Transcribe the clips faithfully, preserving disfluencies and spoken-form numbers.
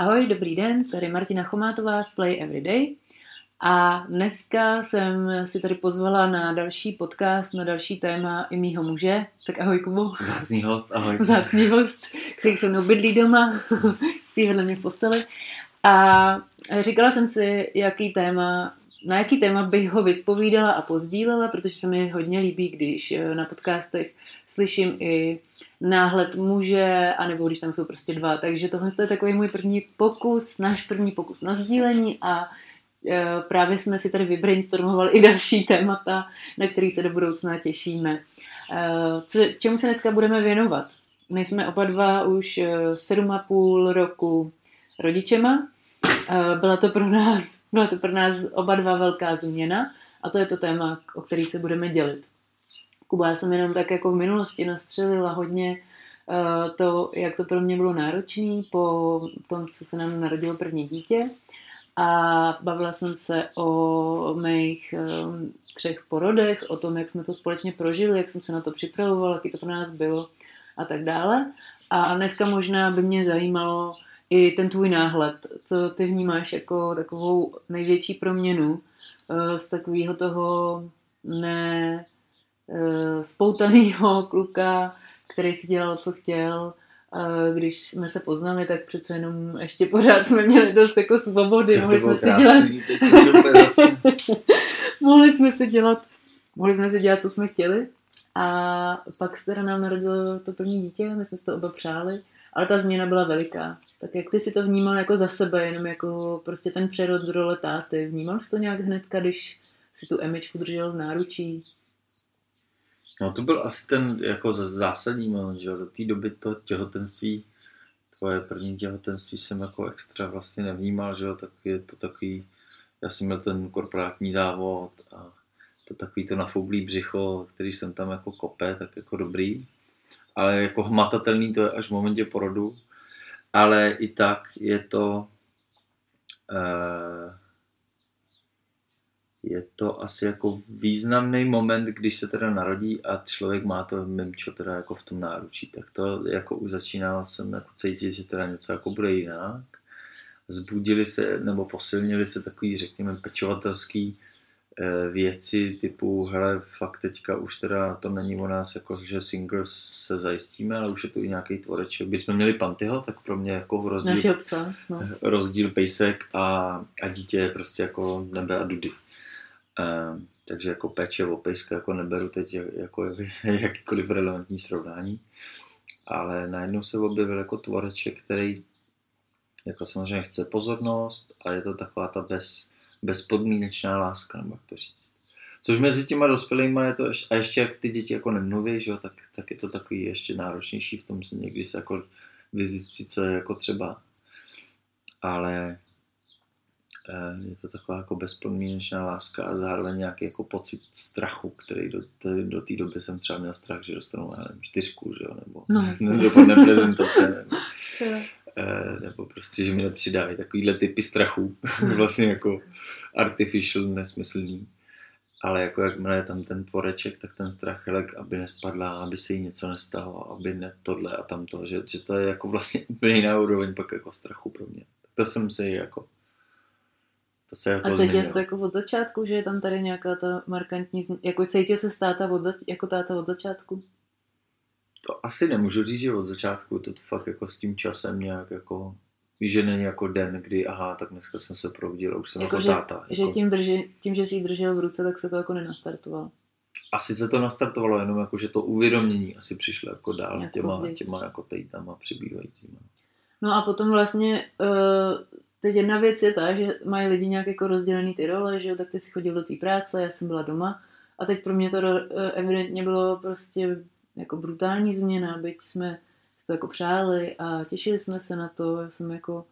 Ahoj, dobrý den, tady Martina Chomátová z Play Everyday a dneska jsem si tady pozvala na další podcast, na další téma i mýho muže. Tak ahoj, Kubo. Vzácný host, ahoj. Vzácný host, který se mnou bydlí doma, spí vedle mě v posteli. A říkala jsem si, jaký téma, na jaký téma bych ho vyspovídala a pozdílela, protože se mi hodně líbí, když na podcastech slyším i náhled muže, anebo když tam jsou prostě dva. Takže tohle je takový můj první pokus, náš první pokus na sdílení a e, právě jsme si tady vybrainstormovali i další témata, na který se do budoucna těšíme. E, co, čemu se dneska budeme věnovat? My jsme oba dva už sedm a půl roku rodičema. E, byla to pro nás, byla to pro nás oba dva velká změna a to je to téma, o který se budeme dělit. Kuba, já jsem jenom tak jako v minulosti nastřelila hodně to, jak to pro mě bylo náročné po tom, co se nám narodilo první dítě. A bavila jsem se o mých třech porodech, o tom, jak jsme to společně prožili, jak jsem se na to připravovala, jaký to pro nás bylo a tak dále. A dneska možná by mě zajímalo i ten tvůj náhled, co ty vnímáš jako takovou největší proměnu z takového toho ne... spoutanýho kluka, který si dělal, co chtěl. Když jsme se poznali, tak přece jenom ještě pořád jsme měli dost jako svobody. Mohli jsme, krásný, dělat... mohli jsme si dělat mohli jsme si dělat, co jsme chtěli. A pak se nám narodilo to první dítě, my jsme si to oba přáli, ale ta změna byla veliká. Tak jak ty si to vnímal jako za sebe, jenom jako prostě ten přerod do role táty? Vnímal jsi to nějak hnedka, když si tu Emičku držel v náručí? No to byl asi ten jako zásadní moment, že do té doby to těhotenství, tvoje první těhotenství jsem jako extra vlastně nevnímal, že jo, tak je to takový, já jsem měl ten korporátní závod a to takový to nafoublý břicho, který jsem tam jako kope, tak jako dobrý, ale jako hmatatelný to je až v momentě porodu, ale i tak je to, eh, je to asi jako významný moment, když se teda narodí a člověk má to mimčo teda jako v tom náručí. Tak to jako už začínal jsem jako cítit, že teda něco jako bude jinak. Zbudili se nebo posilnili se takový, řekněme, pečovatelský eh, věci typu, hele, fakt teďka už teda to není o nás, jako, že singles se zajistíme, ale už je tu i nějaký tvoreček. Kdybychom měli Pantyho, tak pro mě jako rozdíl, obce, no. rozdíl pejsek a, a dítě je prostě jako nebe a dudy. Uh, takže jako péče o pejska jako neberu teď jako, jako jakýkoliv relevantní srovnání, ale najednou se objevil jako tvoreček, který jako samozřejmě chce pozornost a je to taková ta bez, bezpodmínečná láska, nebo jak to říct. Což mezi těma dospělejma je to, a ještě jak ty děti jako nemluví, že jo, tak, tak je to takový ještě náročnější v tom se někdy se jako vyzjistí, co je jako třeba, ale... je to taková jako bezpodmínečná láska a zároveň nějaký jako pocit strachu, který do té, do té doby jsem třeba měl strach, že dostanu nevím, čtyřku, že jo, nebo no. dopadne prezentace, nebo, nebo prostě, že mi nepřidávají takovýhle typy strachů, vlastně jako artificial, nesmyslný, ale jako jakmile je tam ten tvoreček, tak ten strach, aby nespadla, aby se jí něco nestalo, aby ne tohle a tamto, že, že to je jako vlastně úplně jiná úroveň pak jako strachu pro mě. Tak to jsem si jako To se jako a cítil se jako od začátku, že je tam tady nějaká ta markantní... Jako cítil se táta od, jako táta od začátku? To asi nemůžu říct, že od začátku. To fakt jako s tím časem nějak jako... Víš, že není jako den, kdy aha, tak dneska jsem se probudil a už jsem jako, jako že, táta. Že jako... tím, drži, tím, že jsi ji držel v ruce, tak se to jako nenastartovalo. Asi se to nastartovalo, jenom jako, že to uvědomění asi přišlo jako dál jako těma, těma jako týtama přibývajícíma. No a potom vlastně... Uh... Teď jedna věc je ta, že mají lidi nějak jako rozdělený ty role, že jo, tak ty jsi chodil do té práce, já jsem byla doma a teď pro mě to evidentně bylo prostě jako brutální změna, byť jsme to jako přáli a těšili jsme se na to, já jsem jako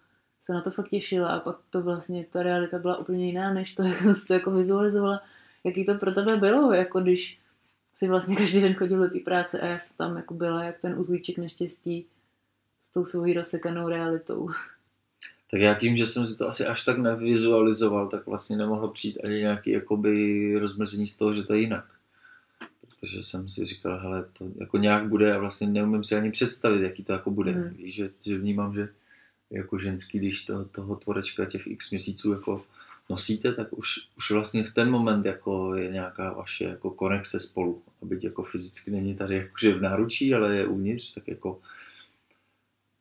se na to fakt těšila a pak to vlastně, ta realita byla úplně jiná, než to, jak jsem si to jako vizualizovala, jaký to pro tebe bylo, jako když si vlastně každý den chodil do té práce a já jsem tam jako byla jak ten uzlíček neštěstí s tou svojí rozsekanou realitou. Tak já tím, že jsem si to asi až tak nevizualizoval, tak vlastně nemohlo přijít ani nějaký jakoby rozmrzení z toho, že to je jinak. Protože jsem si říkal, hele, to jako nějak bude a vlastně neumím si ani představit, jaký to jako bude. Mm. Víš, že, že vnímám, že jako ženský, když to, toho tvorečka těch x měsíců jako nosíte, tak už, už vlastně v ten moment jako je nějaká vaše jako konexe spolu. A byť jako fyzicky není tady jakože v náručí, ale je uvnitř, tak jako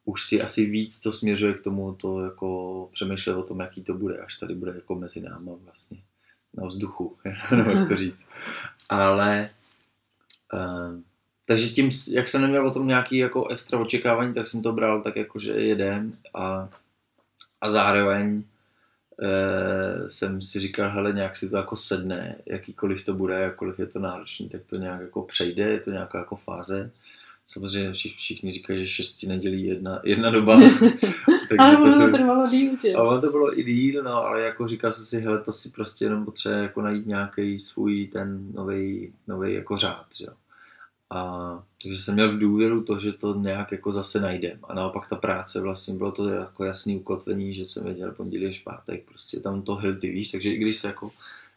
už si asi víc to směřuje k tomu, to jako přemýšlet o tom, jaký to bude, až tady bude jako mezi náma vlastně na vzduchu, nebo jak to říct. Ale um, takže tím, jak jsem neměl o tom nějaký jako extra očekávání, tak jsem to bral tak jako, že jedem a, a zároveň e, jsem si říkal, hele, nějak si to jako sedne, jakýkoliv to bude, jakkoliv je to náročný, tak to nějak jako přejde, je to nějaká jako fáze. Samozřejmě všich, všichni říkají, že šesti nedělí jedna, jedna doba. Ale ono to trvalo díl, že? Ale to bylo i díl, no, ale jako říkal jsem si, hele, to si prostě jenom potřebuje jako najít nějaký svůj ten novej, novej jako řád, že jo. A takže jsem měl v důvěru to, že to nějak jako zase najdem. A naopak ta práce vlastně bylo to jako jasný ukotvení, že jsem věděl pondělí až pátek, prostě tam to hej, ty víš, takže i když se jako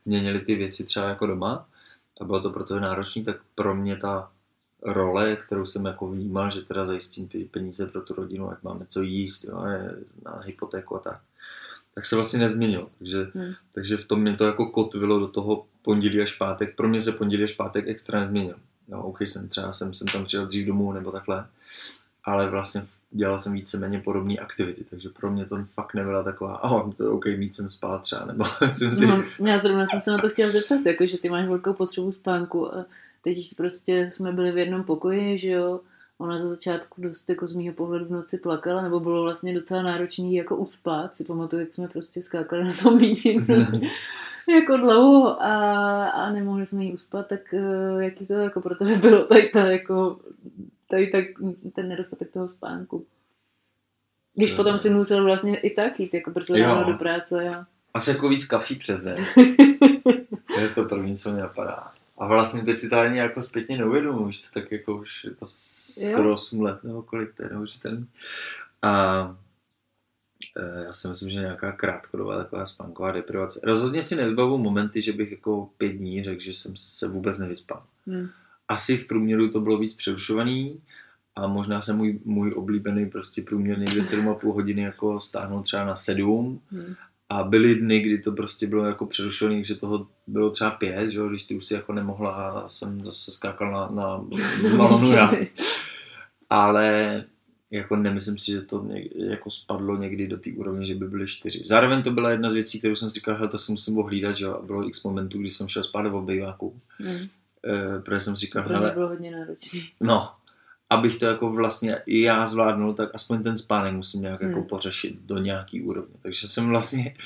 měnily ty věci třeba jako doma a bylo to proto náročný, tak pro mě ta role, kterou jsem jako vnímal, že teda zajistím ty peníze pro tu rodinu, ať máme co jíst, jo, na hypotéku a tak, tak se vlastně nezměnilo. Takže, hmm. takže v tom mě to jako kotvilo do toho pondělí až pátek. Pro mě se pondělí až pátek extra nezměnil. No, OK, jsem třeba jsem, jsem tam přijel dřív domů nebo takhle, ale vlastně dělal jsem víceméně podobné aktivity, takže pro mě to fakt nebyla taková, ahoj, to je OK, víc jsem spát třeba, nebo jsem si... No, já zrovna jsem se na to chtěla zeptat, jakože ty máš velkou potřebu spánku a teď prostě jsme byli v jednom pokoji, že jo, ona za začátku dost jako z mýho pohledu v noci plakala, nebo bylo vlastně docela náročný jako uspat, si pamatuju, jak jsme prostě skákali na tom míči jako dlouho a, a nemohli jsme jí uspat, tak jaký to jako, protože bylo tady, ta, jako, tady tak, ten nedostatek toho spánku. Když potom si musel vlastně i tak jít, jako protože dala do práce. A... asi jako víc kafí přes den. To je to první, co mě napadá. A vlastně teď si to ani jako zpětně neuvědomuji, že tak jako už je to skoro osm let nebo kolik, to je neuvěřitelný. A e, já si myslím, že nějaká krátkodobá taková spánková deprivace. Rozhodně si nevybavu momenty, že bych jako pět dní řekl, že jsem se vůbec nevyspal. Hmm. Asi v průměru to bylo víc přerušovaný a možná se můj, můj oblíbený prostě průměr někde sedm a půl hodiny jako stáhnul třeba na sedm. Hmm. A byly dny, kdy to prostě bylo jako přerušený, že toho bylo třeba pět, že? Když ty už si jako nemohla a jsem zase skákal na, na balonu já. Ale jako nemyslím si, že to někdy, jako spadlo někdy do té úrovně, že by byly čtyři. Zároveň to byla jedna z věcí, kterou jsem si říkal, hele, to si musím ohlídat, že bylo x momentů, kdy jsem šel spát do obejváku. Mm. E, protože jsem říkal, hele... Pro bylo hodně náročný. No. Abych to jako vlastně i já zvládnul, tak aspoň ten spánek musím nějak hmm. jako pořešit do nějaký úrovně. Takže jsem vlastně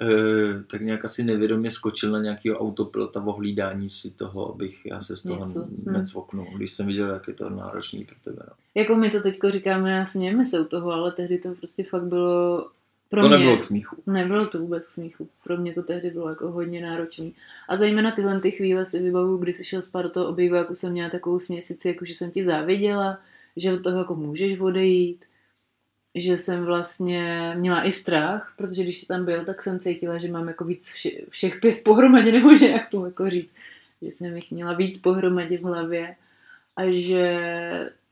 e, tak nějak asi nevědomě skočil na nějakého autopilota v ohlídání si toho, abych já se z toho necvoknul, hmm. když jsem viděl, jak je to náročný pro tebe. No. Jako my to teďko říkáme, já smějeme se u toho, ale tehdy to prostě fakt bylo... Pro to mě, nebylo k smíchu. Nebylo to vůbec k smíchu. Pro mě to tehdy bylo jako hodně náročný. A zejména tyhle ty chvíle si vybavuju, když jsi šel spát do toho obýváku, jsem měla takovou směsici, jako že jsem ti záviděla, že od toho jako můžeš odejít, že jsem vlastně měla i strach, protože když jsi tam byl, tak jsem cítila, že mám jako víc vše, všech pět pohromadě, nebo že jak to jako říct, že jsem jich měla víc pohromadě v hlavě a že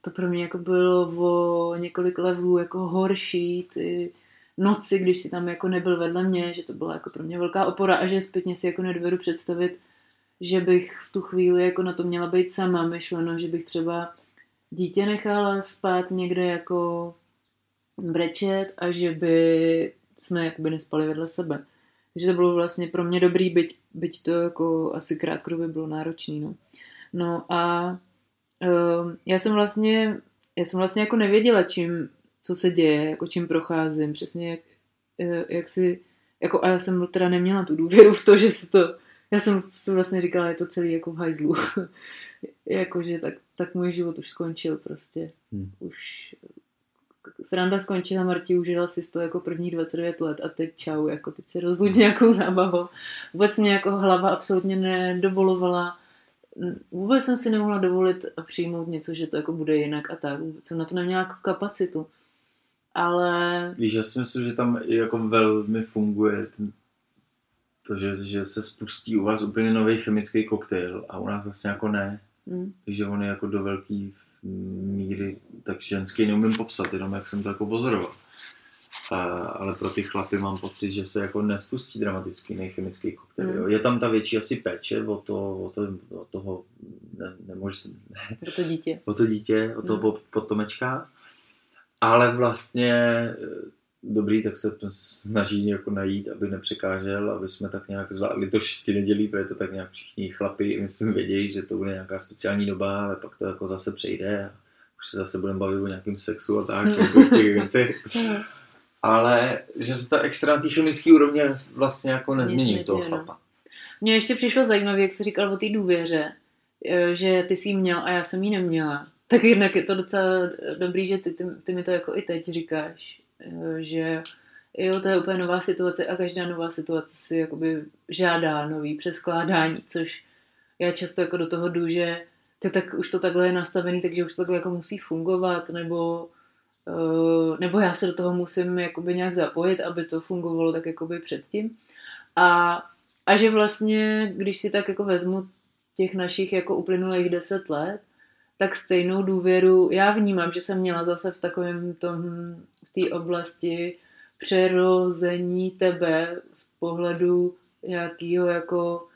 to pro mě jako bylo o několik levelů jako horší, ty noci, když si tam jako nebyl vedle mě, že to byla jako pro mě velká opora a že zpětně si jako nedovedu představit, že bych v tu chvíli jako na to měla být sama, myšleno, že bych třeba dítě nechala spát někde jako brečet a že by jsme jakoby nespali vedle sebe. Takže to bylo vlastně pro mě dobrý, byť, byť to jako asi krátkodobě bylo náročný. No, no a um, já jsem vlastně já jsem vlastně jako nevěděla, čím co se děje, jako čím procházím, přesně jak, jak si, jako a já jsem teda neměla tu důvěru v to, že se to, já jsem si vlastně říkala, je to celý jako v hajzlu, jakože tak, tak můj život už skončil prostě, hmm. už sranda skončila, Marti užila si to jako první dvacet devět let a teď čau, jako teď se rozluď hmm. nějakou zábavou, vůbec mě jako hlava absolutně nedovolovala, vůbec jsem si nemohla dovolit přijmout něco, že to jako bude jinak a tak, vůbec jsem na to neměla jako kapacitu. Ale... Víš, já si myslím, že tam jako velmi funguje ten, to, že, že se spustí u vás úplně nový chemický koktejl a u nás vlastně jako ne. Mm. Takže on je jako do velké míry tak ženský, neumím popsat, jenom jak jsem to jako pozoroval. A, ale pro ty chlapy mám pocit, že se jako nespustí dramatický nechemický koktejl. Mm. Je tam ta větší asi péče o, to, o, to, o toho ne, nemůžu, ne, o to dítě, o to dítě, o toho mm. potomečka. Ale vlastně dobrý, tak se snaží jako najít, aby nepřekážel, aby jsme tak nějak zvládli to šesti nedělí, protože to tak nějak všichni chlapi, myslím, vědějí, že to bude nějaká speciální doba, ale pak to jako zase přejde. Už se zase budeme bavit o nějakém sexu a tak, jako v těch věcech. Ale že se ta extra té chemické úrovně vlastně jako nezmění toho chlapa. Mně ještě přišlo zajímavé, jak jsi říkal o té důvěře, že ty jsi ji měl a já jsem ji neměla. Tak jednak je to docela dobrý, že ty, ty, ty mi to jako i teď říkáš, že jo, to je úplně nová situace a každá nová situace si jakoby žádá nový přeskládání, což já často jako do toho jdu, že to tak, už to takhle je nastavený, takže už to takhle jako musí fungovat, nebo nebo já se do toho musím jakoby nějak zapojit, aby to fungovalo tak jakoby předtím. A, a že vlastně, když si tak jako vezmu těch našich jako uplynulých deset let, tak stejnou důvěru já vnímám, že jsem měla zase v takovém tom, v té oblasti přerození tebe z pohledu nějakého jako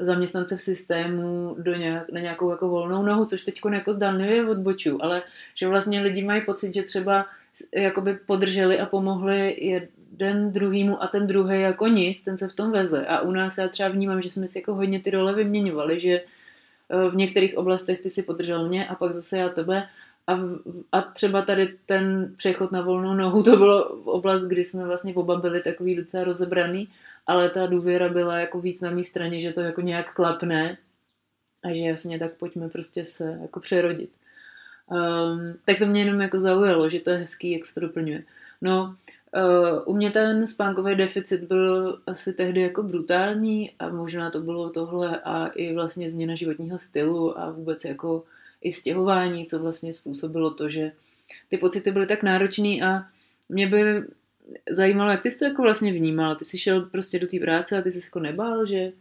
zaměstnance v systému do nějak, na nějakou jako volnou nohu, což teďko jako zdánlivě odbočuju, ale že vlastně lidi mají pocit, že třeba jakoby podrželi a pomohli jeden druhýmu a ten druhý jako nic, ten se v tom veze. A u nás já třeba vnímám, že jsme si jako hodně ty role vyměňovali, že v některých oblastech ty si podržel mě a pak zase já tebe. A, a třeba tady ten přechod na volnou nohu, to bylo oblast, kdy jsme vlastně oba byli takový docela rozebraný, ale ta důvěra byla jako víc na mý straně, že to jako nějak klapne a že jasně, tak pojďme prostě se jako přerodit. Um, tak to mě jenom jako zaujalo, že to je hezký, jak se to doplňuje. No, uh, u mě ten spánkový deficit byl asi tehdy jako brutální a možná to bylo tohle a i vlastně změna životního stylu a vůbec jako i stěhování, co vlastně způsobilo to, že ty pocity byly tak náročný a mě by zajímalo, jak ty jsi to jako vlastně vnímal. Ty jsi šel prostě do té práce a ty jsi jako nebál, že...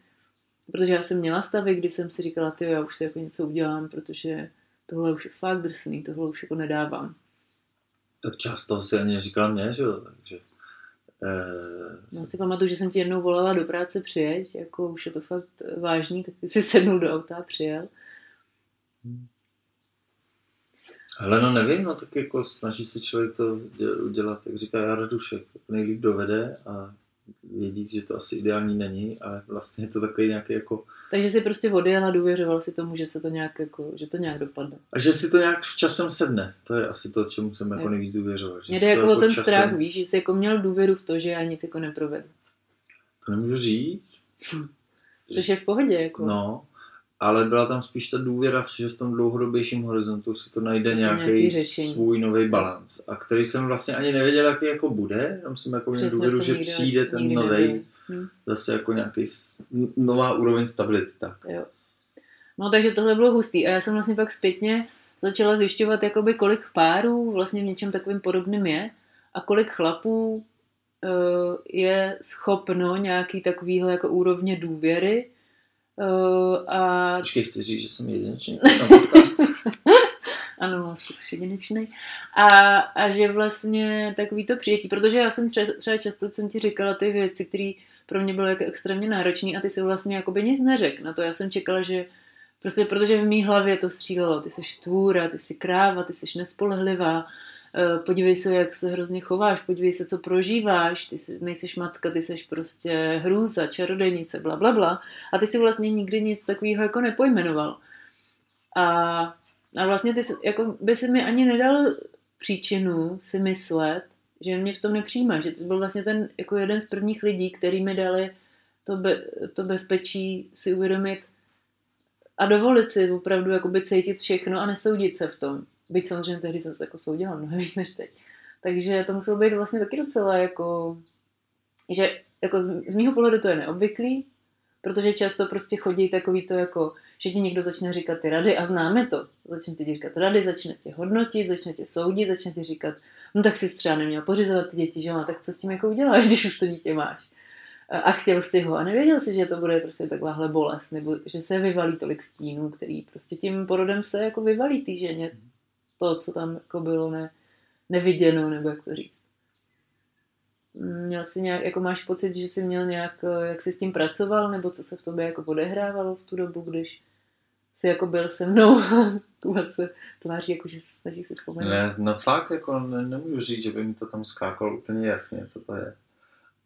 Protože já jsem měla stavy, kdy jsem si říkala, ty já už si jako něco udělám, protože tohle už je fakt drsný, tohle už jako nedávám. Tak často si ani říkala mě, že jo, takže... Eh, já si pamatuju, že jsem ti jednou volala do práce přijeď, jako už je to fakt vážný, tak ty jsi sednul do auta a přijel. Hmm. Ale no nevím, no tak jako snaží se člověk to udělat, jak říká Jára Dušek, nejlíp dovede a vědí, že to asi ideální není, ale vlastně je to takový nějaký jako... Takže si prostě odjel a důvěřoval si tomu, že se to nějak jako, že to nějak dopadne. A že si to nějak časem sedne, to je asi to, čemu jsem jako nejvíc důvěřoval. Mě jde jako o ten časem... strach, víš, že jsi jako měl důvěru v to, že já nic jako neprovedu. To nemůžu říct. Což je v pohodě, jako... No. Ale byla tam spíš ta důvěra, že v tom dlouhodobějším horizontu se to najde nějaký, nějaký svůj nový balanc. A který jsem vlastně ani nevěděl, jaký jako bude. Tam jsem jako měl důvěru, že nikdy, přijde ten nový, hm. zase jako nějaký nová úroveň stability. Tak. Jo. No takže tohle bylo hustý. A já jsem vlastně pak zpětně začala zjišťovat, jakoby kolik párů vlastně v něčem takovým podobným je a kolik chlapů je schopno nějaký takovýhle jako úrovně důvěry. Uh, a... Počkej, chci říct, že jsem jedinečný. Ano, jsi jedinečný. A, a že vlastně takový to přijetí, protože já jsem tře- třeba často jsem ti říkala ty věci, které pro mě byly jako extrémně náročné a ty si vlastně jakoby nic neřekl. Na to já jsem čekala, že prostě protože v mý hlavě to střílelo. Ty jsi tvůra, ty jsi kráva, ty jsi nespolehlivá, podívej se, jak se hrozně chováš, podívej se, co prožíváš, ty jsi, nejseš matka, ty seš prostě hrůza, čarodejnice, bla, bla, bla. A ty si vlastně nikdy nic takového jako nepojmenoval. A, a vlastně ty jsi, jako by si mi ani nedal příčinu si myslet, že mě v tom nepřijímáš, že ty jsi byl vlastně ten jako jeden z prvních lidí, který mi dali to, be, to bezpečí si uvědomit a dovolit si opravdu jakoby cítit všechno a nesoudit se v tom. Byť samozřejmě tehdy jsem se jako soudělal mnohem víc než teď. Takže to muselo být vlastně taky docela jako... Že jako z mýho pohledu to je neobvyklý, protože často prostě chodí takový to jako, že ti někdo začne říkat ty rady a známe to. Začne ti říkat rady, začne tě hodnotit, začne tě soudit, začne ti říkat, no tak si třeba neměl pořizovat ty děti, že má, tak co s tím jako uděláš, když už to dítě máš. A chtěl si ho a nevěděl si, že to bude prostě takováhle bolest, nebo že se vyvalí tolik stínů, který prostě tím porodem se jako vyvalí té ženě. To, co tam jako bylo ne, neviděno, nebo jak to říct. Měl jsi nějak, jako máš pocit, že jsi měl nějak, jak jsi s tím pracoval, nebo co se v tobě jako odehrávalo v tu dobu, když jsi jako byl se mnou a se tváří, jako že se snaží si vzpomenout? Ne, no fakt, jako ne, nemůžu říct, že by mi to tam skákalo úplně jasně, co to je.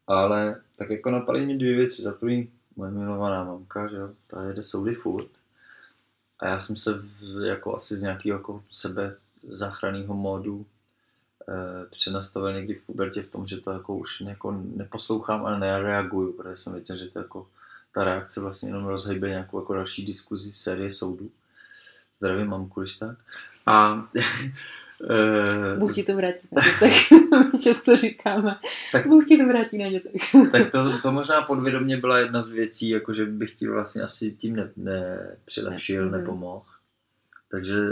Ale tak jako napadly mi dvě věci. Za první, moje milovaná mamka, že jo, ta jede soudy furt. A já jsem se jako asi z nějakého jako sebe záchranného módu e, přenastavil někdy v pubertě v tom, že to jako už jako neposlouchám a nereaguju, protože jsem věděl, že to jako ta reakce vlastně jenom rozhejbe nějakou jako další diskuzi, série soudů. Zdravím mamku, když tak. A e, Bůh ti to vrátí na dětek. Často říkáme. Tak, Bůh ti to vrátí na dětek. Tak to, to možná podvědomě byla jedna z věcí, jako že bych ti vlastně asi tím ne, nepřilepšil, ne, nepomohl. Takže e,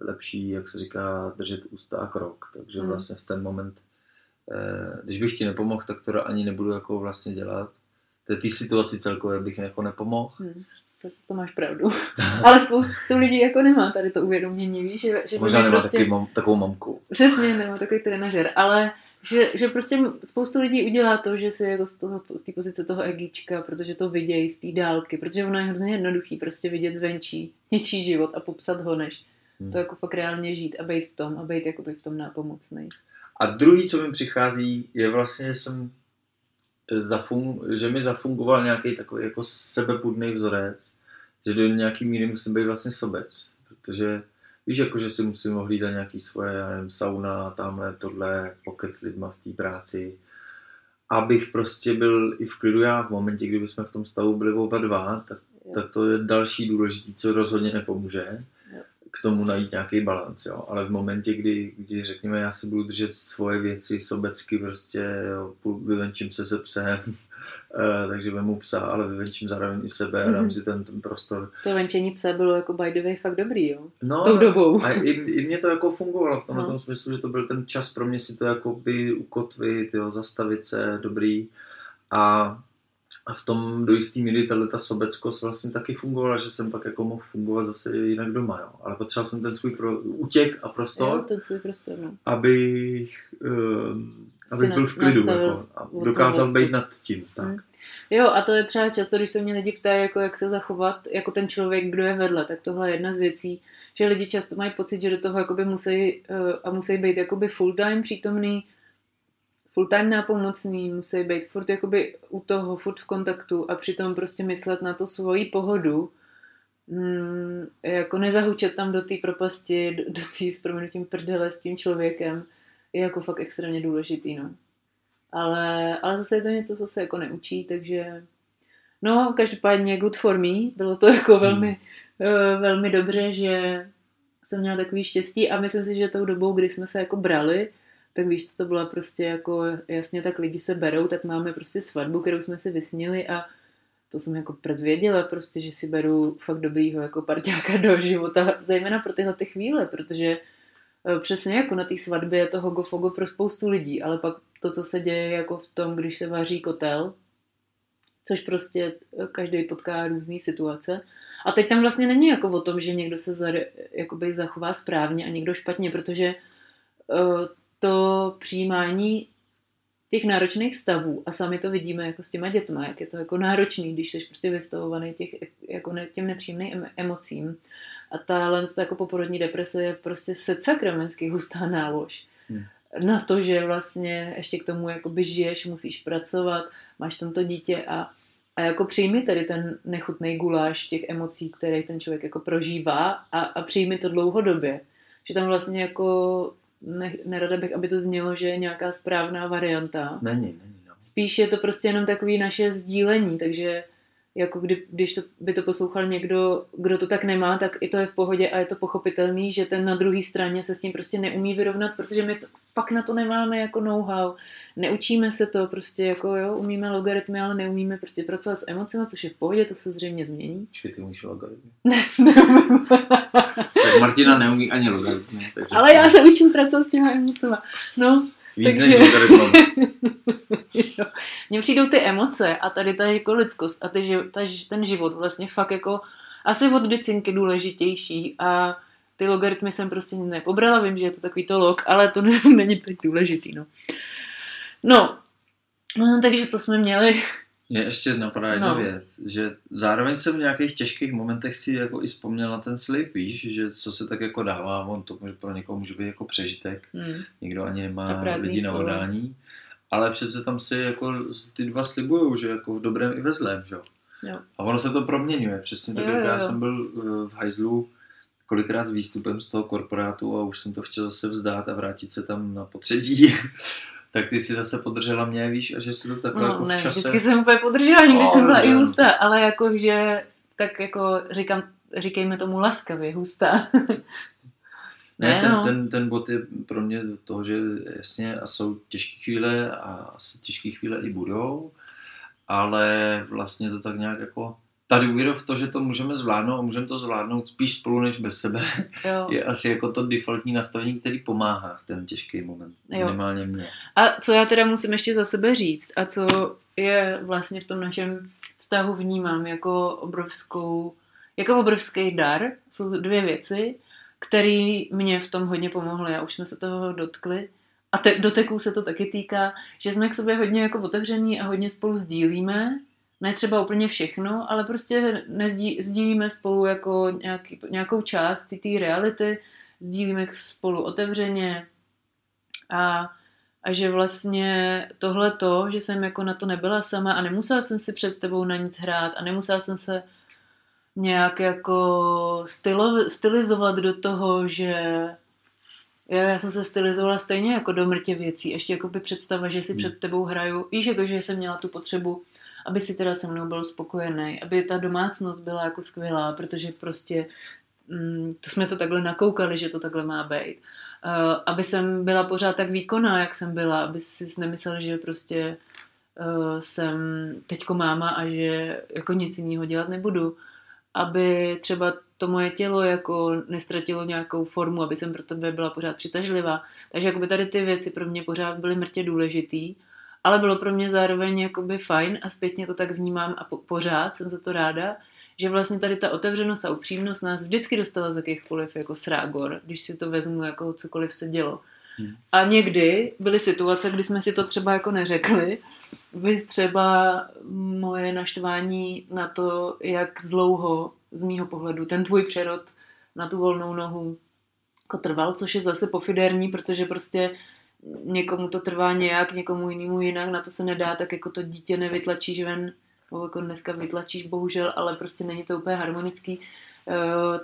lepší, jak se říká, držet ústa a krok. Takže hmm. vlastně v ten moment, e, když bych ti nepomohl, tak to ani nebudu jako vlastně dělat. Té situaci celkově bych jako nepomohl. Hmm, to, to máš pravdu. Ale spoustu lidí jako nemá tady to uvědomění, víš? Že, že možná nemá prostě taky mam, takovou mamku. Přesně, nemá takový trenažer, ale že, že prostě spoustu lidí udělá to, že si jako z, toho, z té pozice toho egíčka, protože to vidějí z té dálky, protože ono je hrozně jednoduchý prostě vidět zvenčí něčí život a popsat ho, než hmm. to jako fakt reálně žít a být v tom a být jakoby v tom nápomocnej. A druhý, co mi přichází, je vlastně, jsem Zafung, že mi zafungoval nějaký takový jako sebepudný vzorec, že do nějaký míry musím být vlastně sobec, protože víš, jako, že si musím ohlídat nějaký svoje, já nevím, sauna, tamhle, tohle, pokec s lidma v té práci, abych prostě byl i v klidu já v momentě, kdyby jsme v tom stavu byli oba dva, tak, tak to je další důležitý, co rozhodně nepomůže k tomu najít nějaký balanc, jo. Ale v momentě, kdy, kdy řekněme, já si budu držet svoje věci sobecky, prostě jo, vyvenčím se se psem, takže vemu psa, ale vyvenčím zároveň i sebe a dám si ten, ten prostor. To venčení psa bylo jako by the way fakt dobrý, jo? No, tou dobou. A i, i mě to jako fungovalo v tomhle no. tom smyslu, že to byl ten čas pro mě si to jakoby ukotvit, jo, zastavit se, dobrý. A A v tom do jistý míry tato sobeckost vlastně taky fungovala, že jsem pak jako mohl fungovat zase jinak doma, jo. Ale potřeboval jsem ten svůj pro, útěk a prostor, jo, ten svůj prostor no. abych, um, abych byl v klidu, jako, a dokázal být nad tím, tak. Hmm. Jo, a to je třeba často, když se mě lidi ptají, jako jak se zachovat jako ten člověk, kdo je vedle, tak tohle je jedna z věcí, že lidi často mají pocit, že do toho jakoby musí, uh, a musí být jakoby full time přítomný, full-time nápomocný, musí být furt jakoby u toho, furt v kontaktu a přitom prostě myslet na to svoji pohodu, mm, jako nezahučet tam do té propasti, do, do té s proměnutím prdele s tím člověkem, je jako fakt extrémně důležitý, no. Ale, ale zase je to něco, co se jako neučí, takže no, každopádně good for me, bylo to jako velmi, hmm. velmi dobře, že jsem měla takový štěstí a myslím si, že tou dobou, kdy jsme se jako brali, tak víš, co to bylo prostě jako, jasně, tak lidi se berou, tak máme prostě svatbu, kterou jsme si vysnili a to jsem jako předvěděla prostě, že si beru fakt dobrýho jako parťáka do života, zejména pro tyhle ty chvíle, protože přesně jako na té svatbě je to hogofogo pro spoustu lidí, ale pak to, co se děje jako v tom, když se vaří kotel, což prostě každý potká různý situace. A teď tam vlastně není jako o tom, že někdo se zare, jakoby zachová správně a někdo špatně, protože to přijímání těch náročných stavů a sami to vidíme jako s těma dětma, jak je to jako náročný, když jsi prostě vystavovaný těch, jako ne, těm nepříjemným emocím. A tahle jako poporodní deprese je prostě secakramensky hustá nálož. Hmm. Na to, že vlastně ještě k tomu jakoby žiješ, musíš pracovat, máš tam to dítě a, a jako přijmi tady ten nechutný guláš těch emocí, které ten člověk jako prožívá a, a přijmi to dlouhodobě. Že tam vlastně jako Ne, nerada bych, aby to znělo, že je nějaká správná varianta. Není, není, no. Spíš je to prostě jenom takový naše sdílení, takže jako kdy, když to, by to poslouchal někdo, kdo to tak nemá, tak i to je v pohodě a je to pochopitelný, že ten na druhé straně se s tím prostě neumí vyrovnat, protože my to, fakt na to nemáme jako know-how. Neučíme se to prostě jako, jo, umíme logaritmy, ale neumíme prostě pracovat s emocemi, což je v pohodě, to se zřejmě změní. Čili ty umíš logaritmy? Ne, neumím. Tak Martina neumí ani logaritmy. Takže ale já se učím pracovat s těma emocema. No, víc takže než mně přijdou ty emoce a tady ta jako lidskost a ty, ta, ten život vlastně fakt jako asi od dycinky důležitější a ty logaritmy jsem prostě nepobrala, vím, že je to takový to log, ale to není tak důležitý, no. No, no takže to jsme měli. Mě ještě napadá jedna no. věc, že zároveň jsem v nějakých těžkých momentech si jako i vzpomněl na ten slib, víš, že co se tak jako dává, on to může, pro někoho může být jako přežitek, mm. někdo ani nemá lidi na odání, ale přece tam si jako ty dva slibujou, že jako v dobrém i ve zlém, že jo. A ono se to proměňuje, přesně tak, jo, jak jo. já jsem byl v hajzlu kolikrát s výstupem z toho korporátu a už jsem to chtěl zase vzdát a vrátit se tam na potředí. Tak ty jsi zase podržela mě, víš, a že jsi to takhle no, jako v ne, čase... vždycky jsem úplně podržela, nikdy no, jsem byla i hustá, ale jakože, tak jako říkám, říkejme tomu laskavě, hustá. ne, ne ten, no. ten, ten bod je pro mě toho, že jasně a jsou těžké chvíle a asi těžké chvíle i budou, ale vlastně to tak nějak jako... Ta důvěra v to, že to můžeme zvládnout a můžeme to zvládnout spíš spolu než bez sebe, jo. je asi jako to defaultní nastavení, který pomáhá v ten těžký moment. Jo. Minimálně mě. A co já teda musím ještě za sebe říct a co je vlastně v tom našem vztahu vnímám jako obrovskou, jako obrovský dar, jsou dvě věci, které mě v tom hodně pomohly a už jsme se toho dotkli. A te, doteků se to taky týká, že jsme k sobě hodně jako otevření a hodně spolu sdílíme. Ne třeba úplně všechno, ale prostě nezdí, sdílíme spolu jako nějaký, nějakou část té reality, sdílíme spolu otevřeně a, a že vlastně tohle to, že jsem jako na to nebyla sama a nemusela jsem si před tebou na nic hrát a nemusela jsem se nějak jako stylo, stylizovat do toho, že já jsem se stylizovala stejně jako do mrtě věcí, ještě jako by představa, že si před tebou hraju, víš, jako že jsem měla tu potřebu, aby si teda se mnou byl spokojený, aby ta domácnost byla jako skvělá, protože prostě mm, to jsme to takhle nakoukali, že to takhle má být. Uh, aby jsem byla pořád tak výkonná, jak jsem byla, aby si nemyslel, že prostě uh, jsem teďko máma a že jako nic jiného dělat nebudu. Aby třeba to moje tělo jako nestratilo nějakou formu, aby jsem pro tebe byla pořád přitažlivá. Takže jakoby tady ty věci pro mě pořád byly mrtě důležitý. Ale bylo pro mě zároveň jakoby fajn a zpětně to tak vnímám a po, pořád jsem za to ráda, že vlastně tady ta otevřenost a upřímnost nás vždycky dostala z jakýchkoliv jako srágor, když si to vezmu jako cokoliv se dělo. Hmm. A někdy byly situace, kdy jsme si to třeba jako neřekli, vys třeba moje naštvání na to, jak dlouho z mýho pohledu ten tvůj přerod na tu volnou nohu jako trval, což je zase pofidérní, protože prostě někomu to trvá nějak, někomu jinému jinak, na to se nedá, tak jako to dítě nevytlačíš ven, nebo jako dneska vytlačíš, bohužel, ale prostě není to úplně harmonický, uh,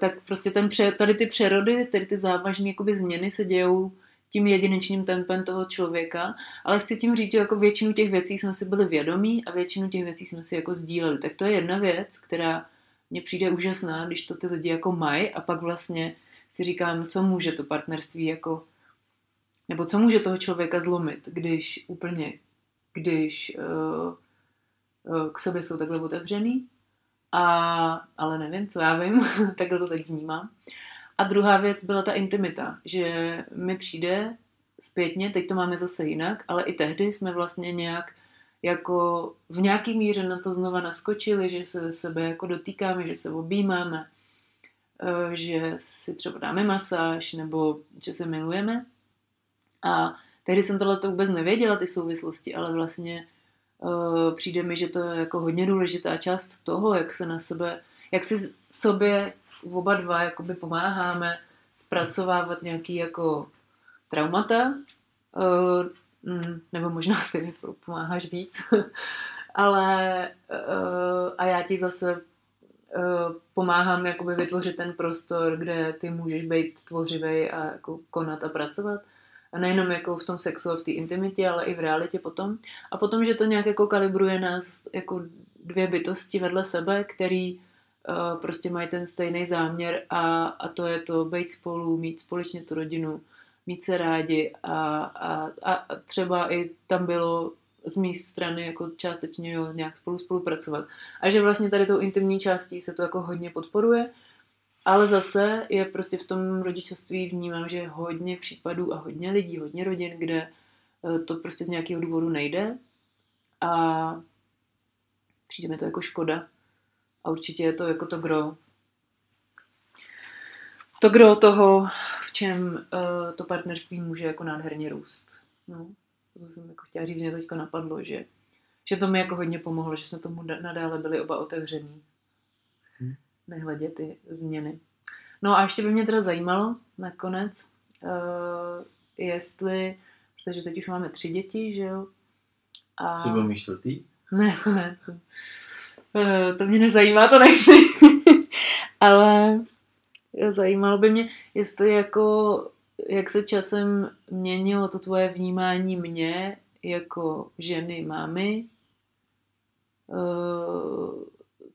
tak prostě ten pře- tady ty přerody, tady ty závažné jakoby změny se dějou tím jedinečným tempem toho člověka, ale chci tím říct, že jako většinu těch věcí jsme si byli vědomí a většinu těch věcí jsme si jako sdíleli. Tak to je jedna věc, která mně přijde úžasná, když to ty lidi jako mají a pak vlastně si říkám, co může to partnerství jako nebo co může toho člověka zlomit, když úplně, když uh, uh, k sobě jsou takhle otevřený. A, ale nevím, co já vím, takhle to teď vnímám. A druhá věc byla ta intimita, že mi přijde zpětně, teď to máme zase jinak, ale i tehdy jsme vlastně nějak jako v nějaký míře na to znova naskočili, že se sebe jako dotýkáme, že se objímáme, uh, že si třeba dáme masáž nebo že se milujeme. A tehdy jsem tohleto vůbec nevěděla, ty souvislosti, ale vlastně uh, přijde mi, že to je jako hodně důležitá část toho, jak se na sebe, jak si sobě oba dva jakoby pomáháme zpracovávat nějaký jako traumata, uh, nebo možná ty mi pomáháš víc, ale uh, a já ti zase uh, pomáhám jakoby vytvořit ten prostor, kde ty můžeš být tvořivej a jako konat a pracovat. A nejenom jako v tom sexu a v té intimitě, ale i v realitě potom. A potom, že to nějak jako kalibruje nás jako dvě bytosti vedle sebe, který uh, prostě mají ten stejný záměr a, a to je to být spolu, mít společně tu rodinu, mít se rádi a, a, a třeba i tam bylo z mé strany jako částečně jo, nějak spolu spolupracovat. A že vlastně tady tou intimní částí se to jako hodně podporuje. Ale zase je prostě v tom rodičovství vnímám, že je hodně případů a hodně lidí, hodně rodin, kde to prostě z nějakého důvodu nejde a přijde mi to jako škoda. A určitě je to jako to gro. To gro toho, v čem to partnerství může jako nádherně růst. No. To jsem jako chtěla říct, že mě to teďka napadlo, že, že to mi jako hodně pomohlo, že jsme tomu nadále byli oba otevření. Hmm. Nehledě ty změny. No a ještě by mě teda zajímalo nakonec, uh, jestli, protože teď už máme tři děti, že jo? A... Co byl mi čtvrtý? Ne, ne. To, uh, to mě nezajímá, to nechci. Ale zajímalo by mě, jestli jako... Jak se časem měnilo to tvoje vnímání mě jako ženy, mámy,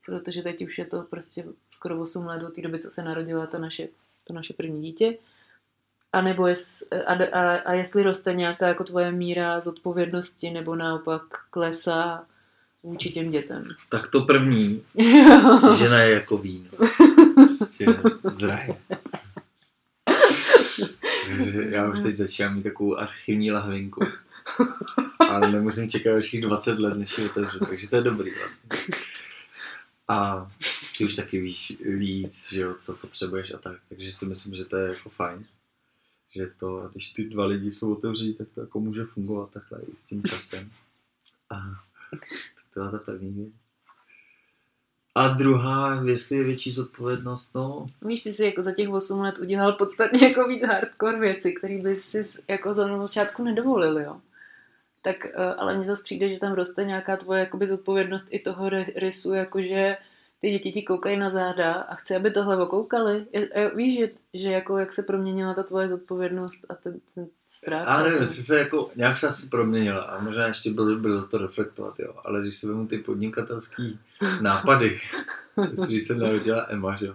protože teď už je to prostě skoro osm let od té doby, co se narodila to naše, to naše první dítě, a, nebo jest, a, a, a jestli roste nějaká jako tvoje míra zodpovědnosti, nebo naopak klesá vůči těm dětem. Tak to první, žena je jako víno, prostě zraje. Já už teď začínám mít takovou archivní lahvinku. Ale nemusím čekat dalších dvacet let, než ji otevřu, takže to je dobrý vlastně. A ty už taky víš víc, že jo, co potřebuješ a tak, takže si myslím, že to je jako fajn. Že to, když ty dva lidi jsou otevří, tak to jako může fungovat takhle i s tím časem. A to je ta první věc. A druhá, jestli je větší zodpovědnost, no... Víš, ty jsi jako za těch osm let udělal podstatně jako víc hardcore věci, které by si jako za začátku nedovolil, jo. Tak, ale mně zase přijde, že tam roste nějaká tvoje jakoby zodpovědnost i toho rysu, jakože ty děti ti koukají na záda a chci, aby tohle okoukali. Víš, že, že jako jak se proměnila ta tvoje zodpovědnost a ten, ten strach? Ale nevím, jestli se jako nějak se asi proměnila a možná ještě bylo brzo to reflektovat, jo. Ale když si vemu ty podnikatelský nápady, když jsem narodila Ema, jo,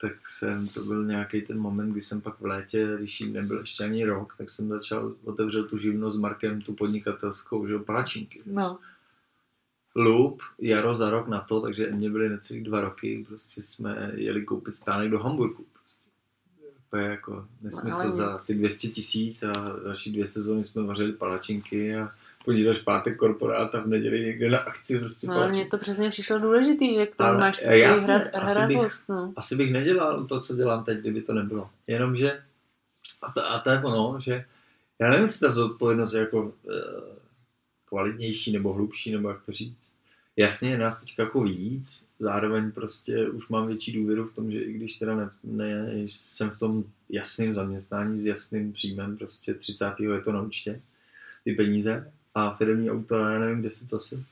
tak jsem, to byl nějaký ten moment, kdy jsem pak v létě, když jí nebyl ještě ani rok, tak jsem začal, otevřel tu živnost s Markem, tu podnikatelskou, že jo, palačinky. No. Lup, jaro za rok na to, takže mě byly necelých dva roky, prostě jsme jeli koupit stánek do Hamburku. Prostě. To je jako nesmysl, no, za asi dvě stě tisíc a další dvě sezóny jsme vařili palačinky a podíváš pátek korporát a v neděli někde na akci prostě no, palačinky. No, mně to přesně přišlo důležitý, že k tomu ale máš takový hravost. No. Asi bych nedělal to, co dělám teď, kdyby to nebylo. Jenomže, a to, a to jako no, že já nevím, jestli ta zodpovědnost je jako... kvalitnější nebo hlubší, nebo jak to říct. Jasně, je nás teďka jako víc, zároveň prostě už mám větší důvěru v tom, že i když teda ne, ne, jsem v tom jasným zaměstnání s jasným příjmem, prostě třicátého je to na účtě, ty peníze a firemní auto, já nevím, kde si co si,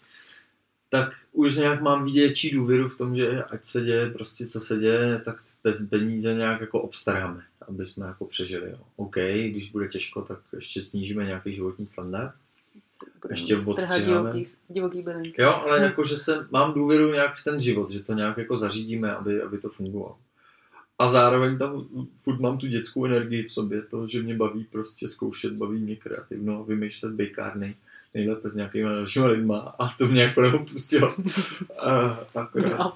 tak už nějak mám větší důvěru v tom, že ať se děje prostě co se děje, tak bez peníze nějak jako obstaráme, aby jsme jako přežili. Jo. OK, když bude těžko, tak ještě snížíme nějaký životní standard, ještě odstřiháme. Jo, ale jako, že se, mám důvěru nějak v ten život, že to nějak jako zařídíme, aby, aby to fungovalo. A zároveň tam furt mám tu dětskou energii v sobě, to, že mě baví prostě zkoušet, baví mě kreativno, vymýšlet bejkárny, nejlépe s nějakýma dalšíma lidma a to mě jako neopustilo. A, akorát.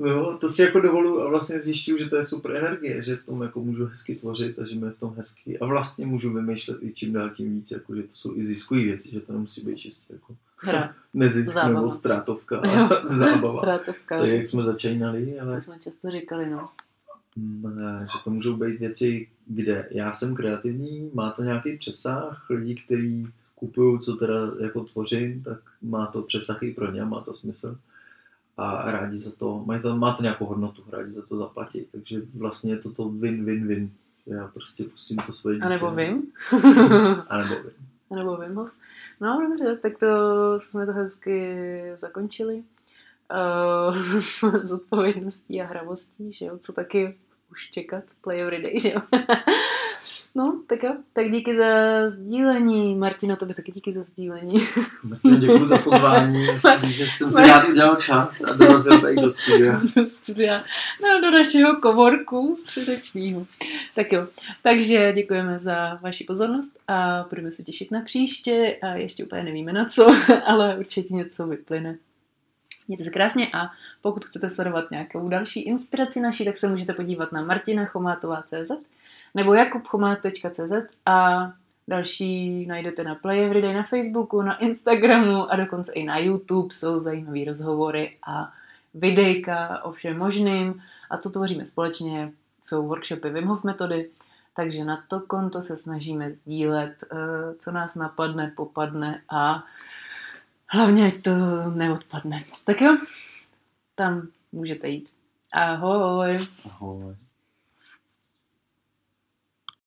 No, to si jako dovolu a vlastně zjišťuju, že to je super energie, že v tom jako můžu hezky tvořit a že mě v tom hezky a vlastně můžu vymýšlet i čím dál tím víc, jako, že to jsou i ziskové věci, že to nemusí být čistě jako nezisk zábava. Nebo ztrátovka, zábava. Ztrátovka. Tak jak jsme začínali, ale... To jsme často říkali, no. Ne, že to můžou být věci, kde já jsem kreativní, má to nějaký přesah, lidi, kteří kupují, co teda jako tvořím, tak má to přesah i pro ně, má to smysl. A rádi za to, mají to, má to nějakou hodnotu, rádi za to zaplatí, takže vlastně je to to win, win, win. Já prostě pustím to svoje dítě. A nebo vím. A nebo vím. A nebo vím. No, dobře, tak to jsme to hezky zakončili. Uh, s odpovědností a hravostí, že jo, co taky už čekat, play everyday, že jo. No, tak jo, tak díky za sdílení. Martina, tobě taky díky za sdílení. Martina, děkuji za pozvání, myslím, že jsem si rád udělal čas a dorazil tady do studia. Do studia, no, do našeho kovorku středečního. Tak jo, takže děkujeme za vaši pozornost a budeme se těšit na příště a ještě úplně nevíme na co, ale určitě něco vyplyne. Mějte se krásně a pokud chcete sledovat nějakou další inspiraci naší, tak se můžete podívat na martina chomatová tečka cé zet nebo jakub choma tečka cé zet a další najdete na Play Everyday na Facebooku, na Instagramu a dokonce i na YouTube jsou zajímavé rozhovory a videjka o všem možným a co tvoříme společně jsou workshopy vimhovmetody. Takže na to konto se snažíme sdílet, co nás napadne, popadne a hlavně, ať to neodpadne. Tak jo, tam můžete jít. Ahoj. Ahoj.